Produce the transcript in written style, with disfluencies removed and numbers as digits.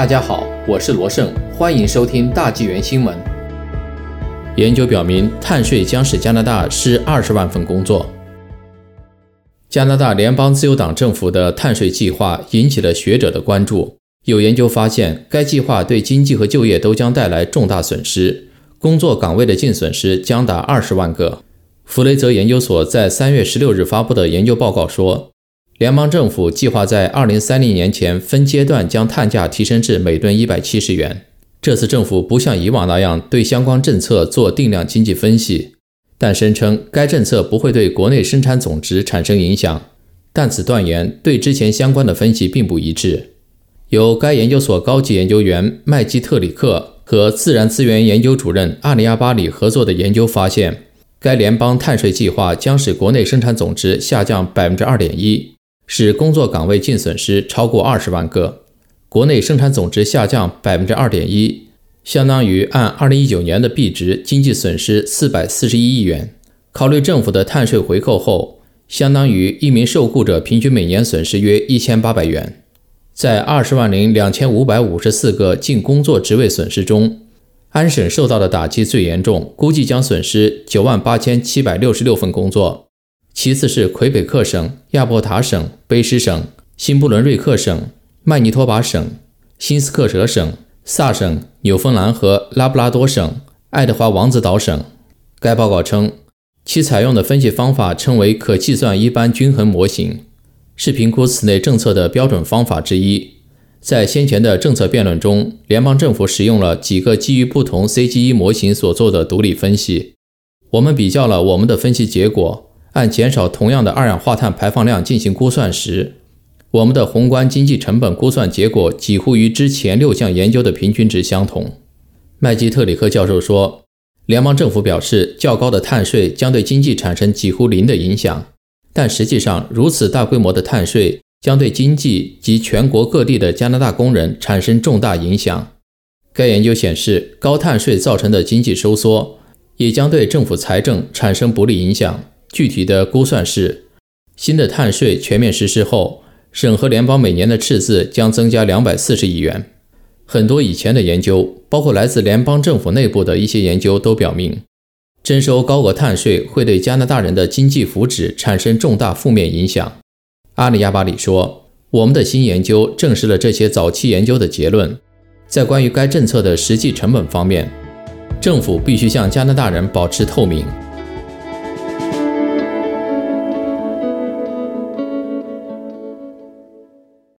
大家好，我是罗胜，欢迎收听大纪元新闻。研究表明，碳税将使加拿大失20万份工作。加拿大联邦自由党政府的碳税计划引起了学者的关注。有研究发现，该计划对经济和就业都将带来重大损失，工作岗位的净损失将达20万个。弗雷泽研究所在3月16日发布的研究报告说，联邦政府计划在2030年前分阶段将碳价提升至每吨170元。这次政府不像以往那样对相关政策做定量经济分析，但声称该政策不会对国内生产总值产生影响，但此断言对之前相关的分析并不一致。由该研究所高级研究员麦基特里克和自然资源研究主任阿里亚巴里合作的研究发现，该联邦碳税计划将使国内生产总值下降 2.1%，使工作岗位净损失超过20万个，国内生产总值下降 2.1%， 相当于按2019年的币值经济损失441亿元。考虑政府的碳税回扣后，相当于一名受雇者平均每年损失约1800元。在202554个净工作职位损失中，安省受到的打击最严重，估计将损失 98,766 份工作。其次是魁北克省、亚伯塔省、卑诗省、新布伦瑞克省、曼尼托巴省、新斯克舍省、萨省、纽芬兰和拉布拉多省、爱德华王子岛省。该报告称，其采用的分析方法称为可计算一般均衡模型，是评估此类政策的标准方法之一。在先前的政策辩论中，联邦政府使用了几个基于不同 CGE 模型所做的独立分析。我们比较了我们的分析结果，按减少同样的二氧化碳排放量进行估算时，我们的宏观经济成本估算结果几乎与之前6项研究的平均值相同。麦基特里克教授说，联邦政府表示较高的碳税将对经济产生几乎零的影响，但实际上如此大规模的碳税将对经济及全国各地的加拿大工人产生重大影响。该研究显示，高碳税造成的经济收缩也将对政府财政产生不利影响。具体的估算是，新的碳税全面实施后，省和联邦每年的赤字将增加240亿元。很多以前的研究，包括来自联邦政府内部的一些研究都表明，征收高额碳税会对加拿大人的经济福祉产生重大负面影响。阿里亚巴里说，我们的新研究证实了这些早期研究的结论。在关于该政策的实际成本方面，政府必须向加拿大人保持透明。